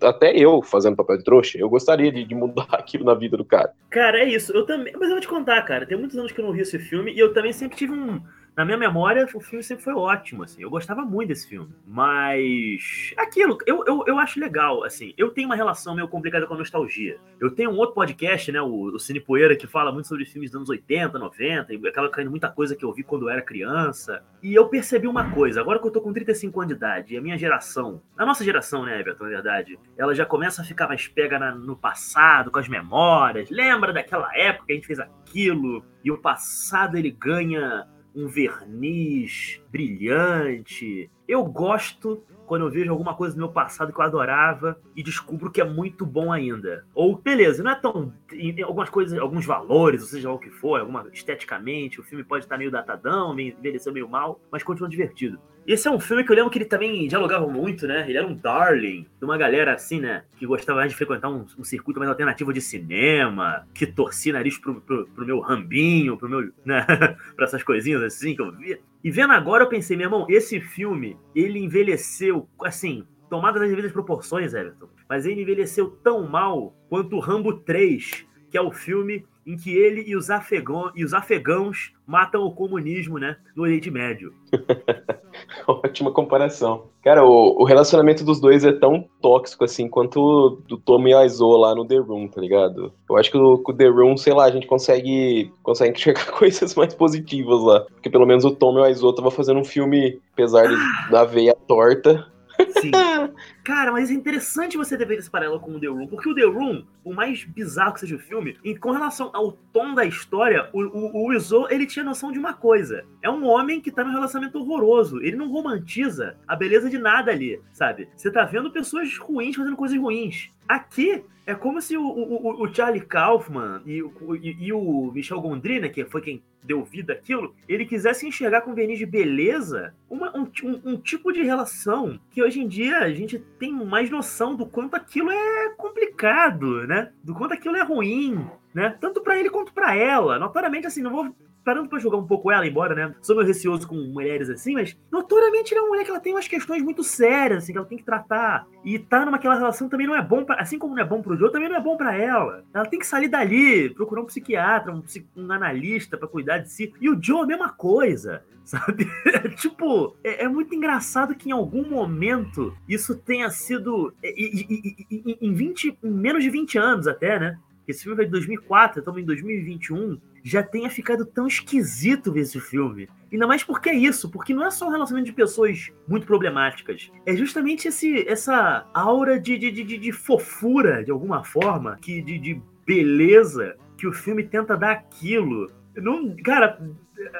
Até eu fazendo papel de trouxa, eu gostaria de, de mudar aquilo na vida do cara. Cara, é isso. Eu também... Mas eu vou te contar, cara. Tem muitos anos que eu não vi esse filme e eu também sempre tive um... Na minha memória, o filme sempre foi ótimo, assim. Eu gostava muito desse filme. Mas... Aquilo, eu, eu, eu acho legal, assim. Eu tenho uma relação meio complicada com a nostalgia. Eu tenho um outro podcast, né? O, o Cine Poeira, que fala muito sobre filmes dos anos oitenta, noventa. E acaba caindo muita coisa que eu vi quando eu era criança. E eu percebi uma coisa. Agora que eu tô com trinta e cinco anos de idade, e a minha geração... A nossa geração, né, Everton, na verdade? Ela já começa a ficar mais pega na, no passado, com as memórias. Lembra daquela época que a gente fez aquilo? E o passado, ele ganha... um verniz brilhante. Eu gosto quando eu vejo alguma coisa do meu passado que eu adorava e descubro que é muito bom ainda. Ou, beleza, não é tão... Tem algumas coisas, alguns valores, ou seja lá o que for, alguma... esteticamente, o filme pode estar meio datadão, meio... envelheceu meio mal, mas continua divertido. Esse é um filme que eu lembro que ele também dialogava muito, né? Ele era um darling de uma galera assim, né? Que gostava de frequentar um, um circuito mais alternativo de cinema, que torcia nariz pro, pro, pro meu rambinho, pro meu, né? Pra essas coisinhas assim que eu via. E vendo agora, eu pensei, meu irmão, esse filme, ele envelheceu, assim, tomado das devidas proporções, Everton. Mas ele envelheceu tão mal quanto o Rambo três, que é o filme em que ele e os, afegão, e os afegãos matam o comunismo, né, no Oriente Médio. Ótima comparação. Cara, o, o relacionamento dos dois é tão tóxico, assim, quanto o do Tom e a Isola lá no The Room, tá ligado? Eu acho que o The Room, sei lá, a gente consegue, consegue enxergar coisas mais positivas lá. Porque pelo menos o Tom e a Isola tava fazendo um filme, apesar ah! da veia torta. Sim. Cara, mas é interessante você ter feito esse paralelo com o The Room, porque o The Room, o mais bizarro que seja o filme, e com relação ao tom da história, o, o, o Izzo, ele tinha noção de uma coisa. É um homem que tá num relacionamento horroroso. Ele não romantiza a beleza de nada ali, sabe? Você tá vendo pessoas ruins fazendo coisas ruins. Aqui, é como se o, o, o Charlie Kaufman e, e, e o Michel Gondry, né, que foi quem deu vida àquilo, ele quisesse enxergar com verniz de beleza uma, um, um, um tipo de relação que hoje em dia a gente tem mais noção do quanto aquilo é complicado, né? Do quanto aquilo é ruim, né? Tanto pra ele quanto pra ela. Notoriamente, assim, não vou... Parando pra jogar um pouco ela, embora, né? Sou meio receoso com mulheres assim, mas notoriamente ela é uma mulher que ela tem umas questões muito sérias, assim, que ela tem que tratar. E tá numa aquela relação também não é bom, pra, assim como não é bom pro Joe, também não é bom pra ela. Ela tem que sair dali, procurar um psiquiatra, um, um analista pra cuidar de si. E o Joe, a mesma coisa, sabe? É, tipo, é, é muito engraçado que em algum momento isso tenha sido... Em, vinte, em menos de vinte anos até, né? Esse filme foi de dois mil e quatro, estamos em dois mil e vinte e um, já tenha ficado tão esquisito ver esse filme. Ainda mais porque é isso, porque não é só um relacionamento de pessoas muito problemáticas. É justamente esse, essa aura de, de, de, de fofura, de alguma forma, que, de, de beleza, que o filme tenta dar aquilo. Não, cara,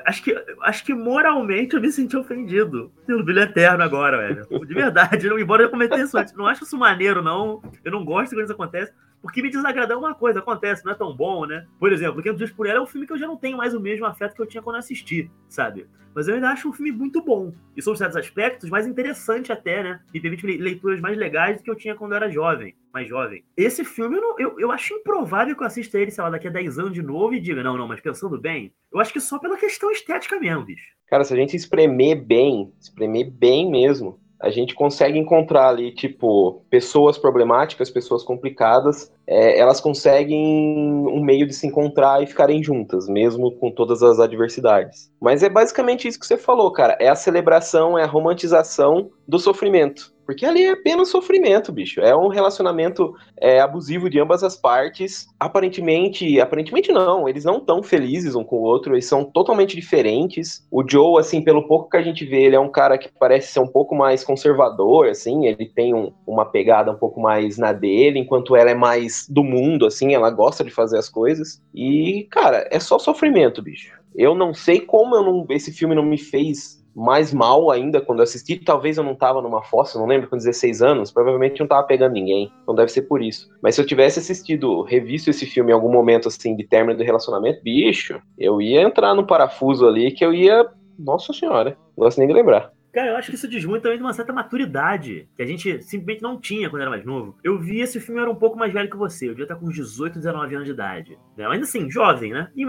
acho que, acho que moralmente eu me senti ofendido pelo Brilho Eterno agora, velho. De verdade, não, embora eu comentei isso antes, não acho isso maneiro, não. Eu não gosto quando isso acontece. Porque me desagradar uma coisa, acontece, não é tão bom, né? Por exemplo, quinhentos Dias por Ela é um filme que eu já não tenho mais o mesmo afeto que eu tinha quando eu assisti, sabe? Mas eu ainda acho um filme muito bom. E sobre certos aspectos, mais interessante até, né? E permite leituras mais legais do que eu tinha quando eu era jovem, mais jovem. Esse filme, eu, não, eu, eu acho improvável que eu assista ele, sei lá, daqui a dez anos de novo e diga, não, não, mas pensando bem, eu acho que só pela questão estética mesmo, bicho. Cara, se a gente espremer bem, espremer bem mesmo... A gente consegue encontrar ali, tipo, pessoas problemáticas, pessoas complicadas, é, elas conseguem um meio de se encontrar e ficarem juntas, mesmo com todas as adversidades. Mas é basicamente isso que você falou, cara. É a celebração, é a romantização do sofrimento. Porque ali é apenas sofrimento, bicho. É um relacionamento é, abusivo de ambas as partes. Aparentemente, aparentemente não. Eles não estão felizes um com o outro. Eles são totalmente diferentes. O Joe, assim, pelo pouco que a gente vê, ele é um cara que parece ser um pouco mais conservador, assim. Ele tem um, uma pegada um pouco mais na dele, enquanto ela é mais do mundo, assim. Ela gosta de fazer as coisas. E, cara, é só sofrimento, bicho. Eu não sei como eu não, esse filme não me fez... mais mal ainda quando eu assisti. Talvez eu não tava numa fossa, não lembro, com dezesseis anos. Provavelmente não tava pegando ninguém. Então deve ser por isso. Mas se eu tivesse assistido, revisto esse filme em algum momento, assim, de término do relacionamento, bicho, eu ia entrar no parafuso ali, que eu ia... Nossa senhora, não gosto nem de lembrar. Cara, eu acho que isso diz muito também de uma certa maturidade, que a gente simplesmente não tinha quando era mais novo. Eu vi esse filme, eu era um pouco mais velho que você, eu devia estar com uns dezoito, dezenove anos de idade. Né? Ainda assim, jovem, né? E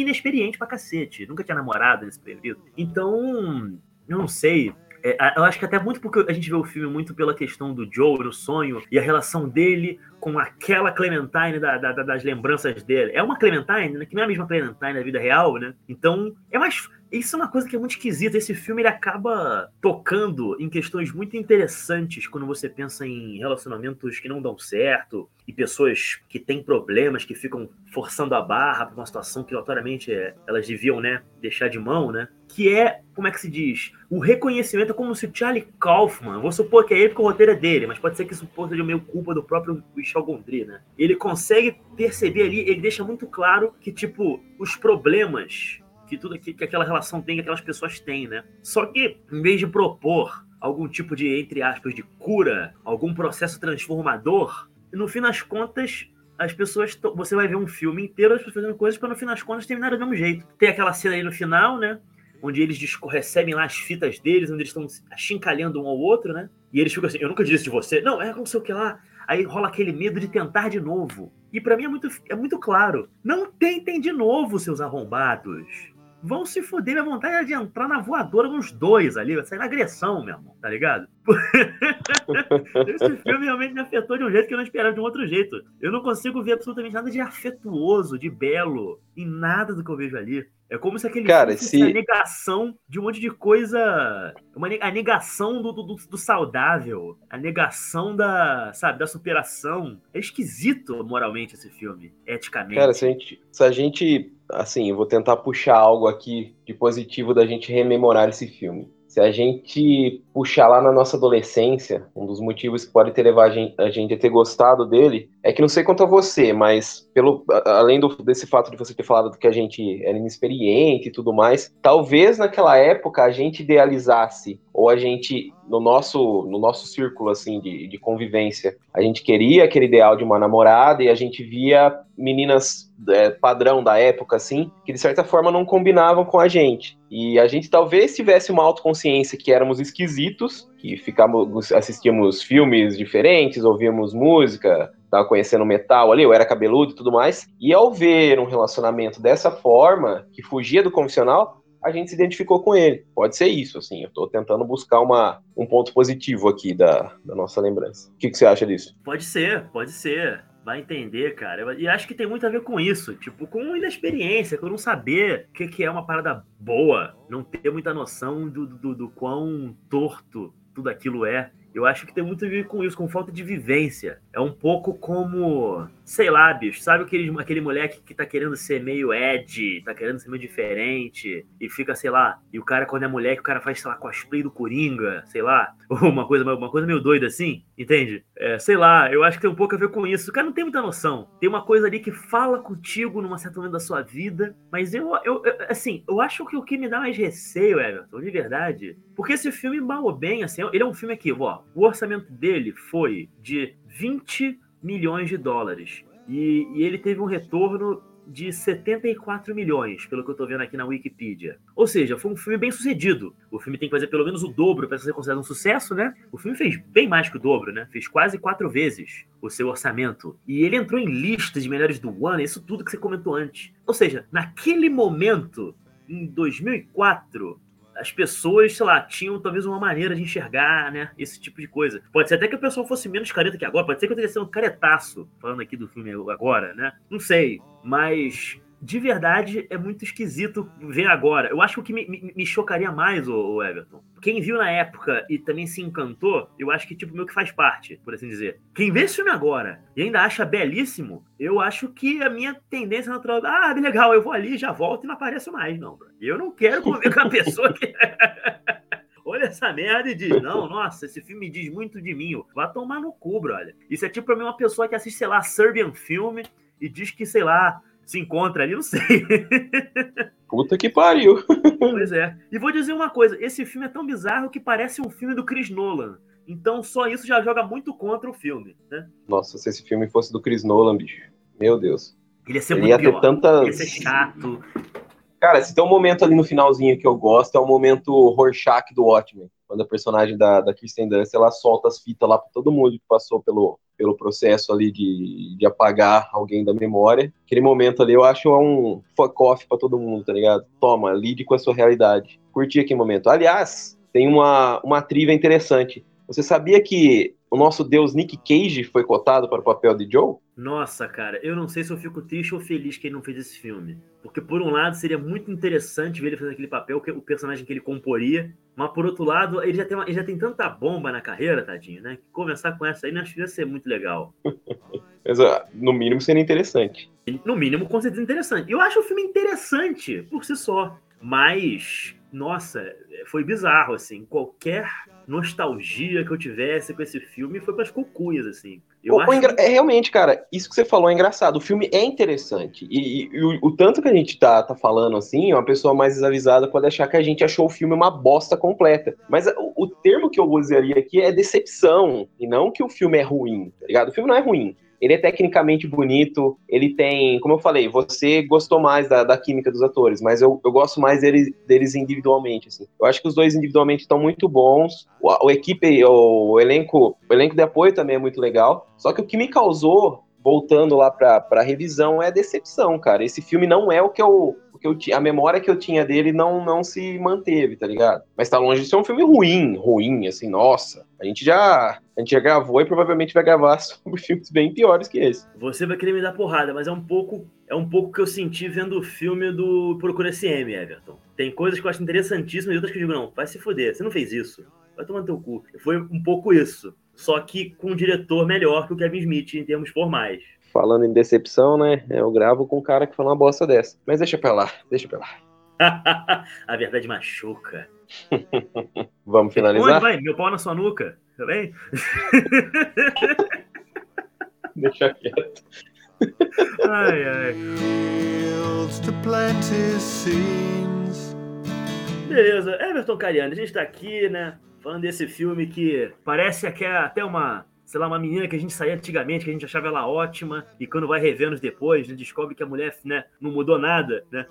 inexperiente pra cacete, nunca tinha namorado nesse período. Então, eu não sei... É, eu acho que até muito porque a gente vê o filme muito pela questão do Joe, do sonho, e a relação dele com aquela Clementine da, da, das lembranças dele. É uma Clementine, né? Que não é a mesma Clementine da vida real, né? Então, é mais... Isso é uma coisa que é muito esquisita. Esse filme, ele acaba tocando em questões muito interessantes quando você pensa em relacionamentos que não dão certo e pessoas que têm problemas, que ficam forçando a barra para uma situação que, notoriamente, é, elas deviam, né, deixar de mão, né? Que é, como é que se diz? O reconhecimento é como se o Charlie Kaufman, vou supor que é ele porque o roteiro é dele, mas pode ser que isso seja meio culpa do próprio Michel Gondry, né? Ele consegue perceber ali, ele deixa muito claro que, tipo, os problemas... que tudo que, que aquela relação tem, que aquelas pessoas têm, né? Só que, em vez de propor algum tipo de, entre aspas, de cura, algum processo transformador, no fim das contas, as pessoas... To... Você vai ver um filme inteiro, as pessoas fazendo coisas para, no fim das contas, terminarem do mesmo jeito. Tem aquela cena aí no final, né? Onde eles recebem lá as fitas deles, onde eles estão achincalhando um ao outro, né? E eles ficam assim, eu nunca disse de você. Não, é não sei o que lá. Aí rola aquele medo de tentar de novo. E pra mim é muito, é muito claro. Não tentem de novo, seus arrombados. Vão se foder, minha vontade é de entrar na voadora nos dois ali, vai sair na agressão, meu irmão, tá ligado? Esse filme realmente me afetou de um jeito que eu não esperava de um outro jeito. Eu não consigo ver absolutamente nada de afetuoso, de belo, em nada do que eu vejo ali. É como se aquele cara, filme se... a negação de um monte de coisa... Uma, a negação do, do, do saudável, a negação da, sabe, da superação. É esquisito moralmente esse filme, eticamente. Cara, se a gente... Se a gente... Assim, eu vou tentar puxar algo aqui de positivo da gente rememorar esse filme. Se a gente puxar lá na nossa adolescência, um dos motivos que pode ter levado a gente, a gente a ter gostado dele, é que não sei quanto a você, mas pelo, além do, desse fato de você ter falado que a gente era inexperiente e tudo mais, talvez naquela época a gente idealizasse, ou a gente, no nosso, no nosso círculo assim, de, de convivência, a gente queria aquele ideal de uma namorada e a gente via meninas... É, padrão da época, assim, que de certa forma não combinavam com a gente. E a gente talvez tivesse uma autoconsciência que éramos esquisitos, que ficamos, assistíamos filmes diferentes, ouvíamos música, tava conhecendo metal ali, eu era cabeludo e tudo mais. E ao ver um relacionamento dessa forma, que fugia do convencional, a gente se identificou com ele. Pode ser isso, assim. Eu tô tentando buscar uma, um ponto positivo aqui da, da nossa lembrança. O que, que você acha disso? Pode ser, pode ser. Vai entender, cara. E acho que tem muito a ver com isso. Tipo, com inexperiência, com não saber o que é uma parada boa. Não ter muita noção do, do, do quão torto tudo aquilo é. Eu acho que tem muito a ver com isso, com falta de vivência. É um pouco como... Sei lá, bicho. Sabe aquele, aquele moleque que tá querendo ser meio edgy, tá querendo ser meio diferente, e fica, sei lá... E o cara, quando é moleque, o cara faz, sei lá, cosplay do Coringa, sei lá. Ou uma coisa, uma coisa meio doida assim, entende? É, sei lá, eu acho que tem um pouco a ver com isso. O cara não tem muita noção. Tem uma coisa ali que fala contigo num certo momento da sua vida. Mas eu, eu, eu assim, eu acho que o que me dá mais receio, Everton, de verdade... Porque esse filme, mal ou bem, assim... Ele é um filme aqui, ó... O orçamento dele foi de vinte milhões de dólares. E, e ele teve um retorno de setenta e quatro milhões, pelo que eu tô vendo aqui na Wikipedia. Ou seja, foi um filme bem sucedido. O filme tem que fazer pelo menos o dobro para ser considerado um sucesso, né? O filme fez bem mais que o dobro, né? Fez quase quatro vezes o seu orçamento. E ele entrou em listas de melhores do ano, isso tudo que você comentou antes. Ou seja, naquele momento, em dois mil e quatro... As pessoas, sei lá, tinham talvez uma maneira de enxergar, né, esse tipo de coisa. Pode ser até que a pessoa fosse menos careta que agora, pode ser que eu tenha sido um caretaço, falando aqui do filme agora, né? Não sei, mas de verdade é muito esquisito ver agora. Eu acho que o que me, me, me chocaria mais, o, o Everton, quem viu na época e também se encantou, eu acho que tipo meio que faz parte, por assim dizer. Quem vê esse filme agora e ainda acha belíssimo, eu acho que a minha tendência natural... Ah, legal, eu vou ali, já volto e não apareço mais, não, bro. Eu não quero conviver com a pessoa que... Olha essa merda e diz, não, nossa, esse filme diz muito de mim. Vai tomar no cu, brother. Isso é tipo pra mim uma pessoa que assiste, sei lá, Serbian Film e diz que, sei lá, se encontra ali, não sei. Puta que pariu. Pois é. E vou dizer uma coisa, esse filme é tão bizarro que parece um filme do Chris Nolan. Então só isso já joga muito contra o filme, né? Nossa, se esse filme fosse do Chris Nolan, bicho. Meu Deus. Ele ia ser Ele muito ia pior. Ter tantas... Ele ia ser chato. Cara, se tem um momento ali no finalzinho que eu gosto, é o momento Rorschach do Watchmen. Quando a personagem da, da Kirsten Dunst, ela solta as fitas lá pra todo mundo que passou pelo... pelo processo ali de, de apagar alguém da memória. Aquele momento ali eu acho um fuck-off pra todo mundo, tá ligado? Toma, lide com a sua realidade. Curti aquele momento. Aliás, tem uma, uma trivia interessante. Você sabia que o nosso deus Nick Cage foi cotado para o papel de Joe? Nossa, cara, eu não sei se eu fico triste ou feliz que ele não fez esse filme. Porque, por um lado, seria muito interessante ver ele fazendo aquele papel, o personagem que ele comporia. Mas, por outro lado, ele já tem, uma, ele já tem tanta bomba na carreira, tadinho, né? Que começar com essa aí, acho que ia ser muito legal. Mas, no mínimo, seria interessante. No mínimo, com certeza, interessante. Eu acho o filme interessante, por si só. Mas, nossa, foi bizarro, assim. Qualquer nostalgia que eu tivesse com esse filme foi pras cucuias, assim. Eu Pô, acho... engra... é, realmente, cara, isso que você falou é engraçado. O filme é interessante. E, e, e o, o tanto que a gente tá, tá falando, assim, uma pessoa mais desavisada pode achar que a gente achou o filme uma bosta completa. Mas o, o termo que eu usaria aqui é decepção. E não que o filme é ruim, tá ligado? O filme não é ruim. Ele é tecnicamente bonito, ele tem... Como eu falei, você gostou mais da, da química dos atores, mas eu, eu gosto mais deles, deles individualmente, assim. Eu acho que os dois individualmente estão muito bons. O, o equipe, o, o elenco o elenco de apoio também é muito legal. Só que o que me causou, voltando lá pra, pra revisão, é a decepção, cara. Esse filme não é o que eu... Que eu t... a memória que eu tinha dele não, não se manteve, tá ligado? Mas tá longe de ser um filme ruim, ruim, assim, nossa. A gente já, a gente já gravou e provavelmente vai gravar sobre filmes bem piores que esse. Você vai querer me dar porrada, mas é um pouco, é um pouco que eu senti vendo o filme do Procura S M, Everton. Tem coisas que eu acho interessantíssimas e outras que eu digo, não, vai se foder, você não fez isso, vai tomar no teu cu. Foi um pouco isso, só que com um diretor melhor que o Kevin Smith em termos formais. Falando em decepção, né? Eu gravo com um cara que falou uma bosta dessa. Mas deixa pra lá, deixa pra lá. A verdade machuca. Vamos finalizar? Onde vai? Meu pau na sua nuca, tá bem? Deixa quieto. Ai, ai. Beleza, Everton Cariani, a gente tá aqui, né? Falando desse filme que parece que é até uma... sei lá, uma menina que a gente saía antigamente, que a gente achava ela ótima, e quando vai revendo depois, né, descobre que a mulher, né, não mudou nada, né?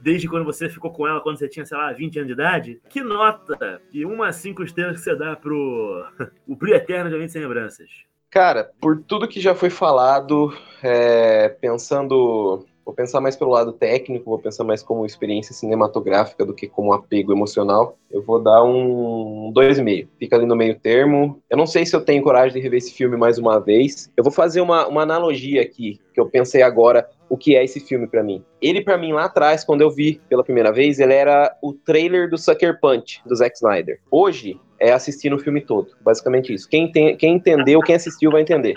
Desde quando você ficou com ela, quando você tinha, sei lá, vinte anos de idade. Que nota de uma a cinco estrelas que você dá pro O Brilho Eterno de uma Mente Sem Lembranças? Cara, por tudo que já foi falado, é, pensando... Vou pensar mais pelo lado técnico, vou pensar mais como experiência cinematográfica do que como apego emocional. Eu vou dar um dois e meio. Fica ali no meio termo. Eu não sei se eu tenho coragem de rever esse filme mais uma vez. Eu vou fazer uma, uma analogia aqui, que eu pensei agora, o que é esse filme pra mim. Ele, pra mim, lá atrás, quando eu vi pela primeira vez, ele era o trailer do Sucker Punch, do Zack Snyder. Hoje, é assistir o filme todo. Basicamente isso. Quem, tem, quem entendeu, quem assistiu, vai entender.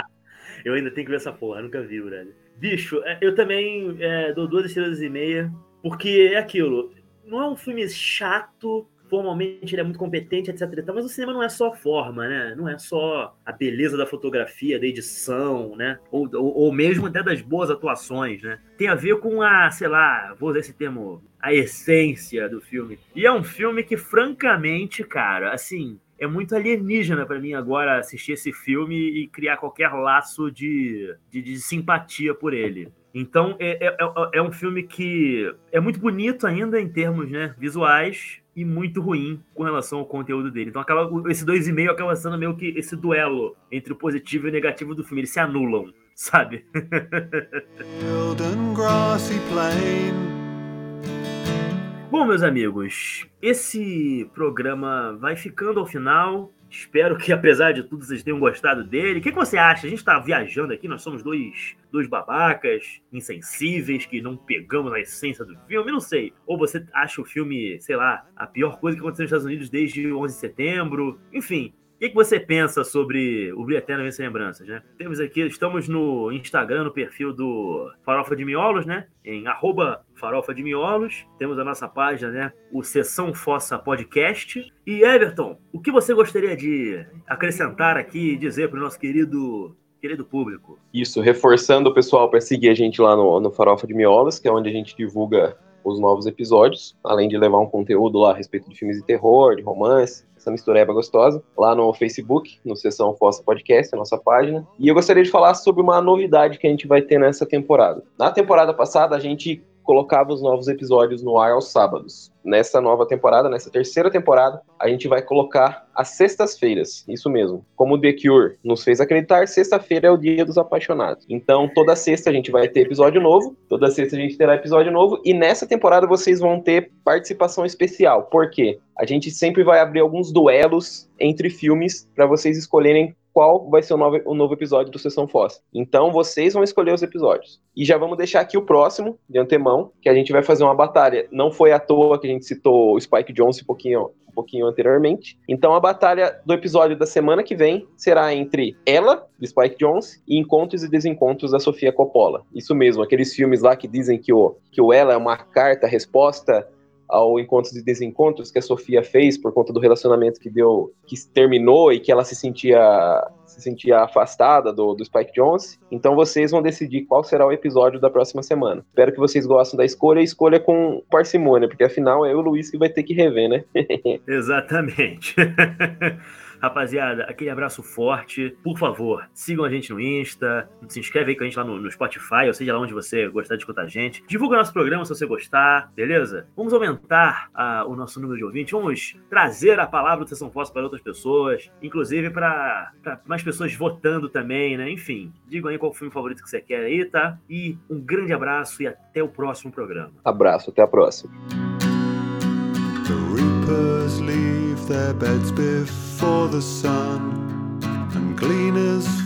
Eu ainda tenho que ver essa porra, nunca vi, velho. Bicho, eu também é, dou duas estrelas e meia, porque é aquilo, não é um filme chato, formalmente ele é muito competente, etc, etc, mas o cinema não é só forma, né? Não é só a beleza da fotografia, da edição, né? Ou, ou, ou mesmo até das boas atuações, né? Tem a ver com a, sei lá, vou usar esse termo, a essência do filme. E é um filme que, francamente, cara, assim... É muito alienígena pra mim agora assistir esse filme e criar qualquer laço de, de, de simpatia por ele. Então, é, é, é um filme que é muito bonito ainda em termos, né, visuais e muito ruim com relação ao conteúdo dele. Então, acaba, esse dois e meio acaba sendo meio que esse duelo entre o positivo e o negativo do filme. Eles se anulam, sabe? Bom, meus amigos, esse programa vai ficando ao final. Espero que, apesar de tudo, vocês tenham gostado dele. O que, que você acha? A gente tá viajando aqui, nós somos dois, dois babacas insensíveis que não pegamos a essência do filme, não sei. Ou você acha o filme, sei lá, a pior coisa que aconteceu nos Estados Unidos desde onze de setembro. Enfim, o que, que você pensa sobre O Brilho Eterno de uma Mente Sem Lembranças, né? Temos aqui, estamos no Instagram, no perfil do Farofa de Miolos, né? Em arroba... Farofa de Miolos, temos a nossa página, né, o Sessão Fossa Podcast. E Everton, o que você gostaria de acrescentar aqui e dizer para o nosso querido, querido público? Isso, reforçando o pessoal para seguir a gente lá no, no Farofa de Miolos, que é onde a gente divulga os novos episódios, além de levar um conteúdo lá a respeito de filmes de terror, de romance, essa mistureba gostosa, lá no Facebook, no Sessão Fossa Podcast, a nossa página. E eu gostaria de falar sobre uma novidade que a gente vai ter nessa temporada. Na temporada passada, a gente colocava os novos episódios no ar aos sábados. Nessa nova temporada, nessa terceira temporada, a gente vai colocar às sextas-feiras, isso mesmo. Como The Cure nos fez acreditar, sexta-feira é o dia dos apaixonados. Então, toda sexta a gente vai ter episódio novo, toda sexta a gente terá episódio novo, e nessa temporada vocês vão ter participação especial. Por quê? A gente sempre vai abrir alguns duelos entre filmes para vocês escolherem qual vai ser o novo, o novo episódio do Sessão Fossa. Então, vocês vão escolher os episódios. E já vamos deixar aqui o próximo, de antemão, que a gente vai fazer uma batalha. Não foi à toa que a gente citou o Spike Jonze um pouquinho, um pouquinho anteriormente. Então, a batalha do episódio da semana que vem será entre Ela, do Spike Jonze, e Encontros e Desencontros, da Sofia Coppola. Isso mesmo, aqueles filmes lá que dizem que o, que o Ela é uma carta-resposta ao Encontros e Desencontros que a Sofia fez por conta do relacionamento que deu, que terminou e que ela se sentia, se sentia afastada do, do Spike Jonze. Então vocês vão decidir qual será o episódio da próxima semana. Espero que vocês gostem da escolha, e escolha com parcimônia, porque afinal é o Luiz que vai ter que rever, né? Exatamente. Rapaziada, aquele abraço forte. Por favor, sigam a gente no Insta, se inscreve aí com a gente lá no, no Spotify, ou seja lá onde você gostar de escutar a gente. Divulga nosso programa se você gostar, beleza? Vamos aumentar uh, o nosso número de ouvintes, vamos trazer a palavra do Sessão Fossa para outras pessoas, inclusive para mais pessoas votando também, né? Enfim, digam aí qual o filme favorito que você quer aí, tá? E um grande abraço e até o próximo programa. Abraço, até a próxima. Their beds before the sun, and gleaners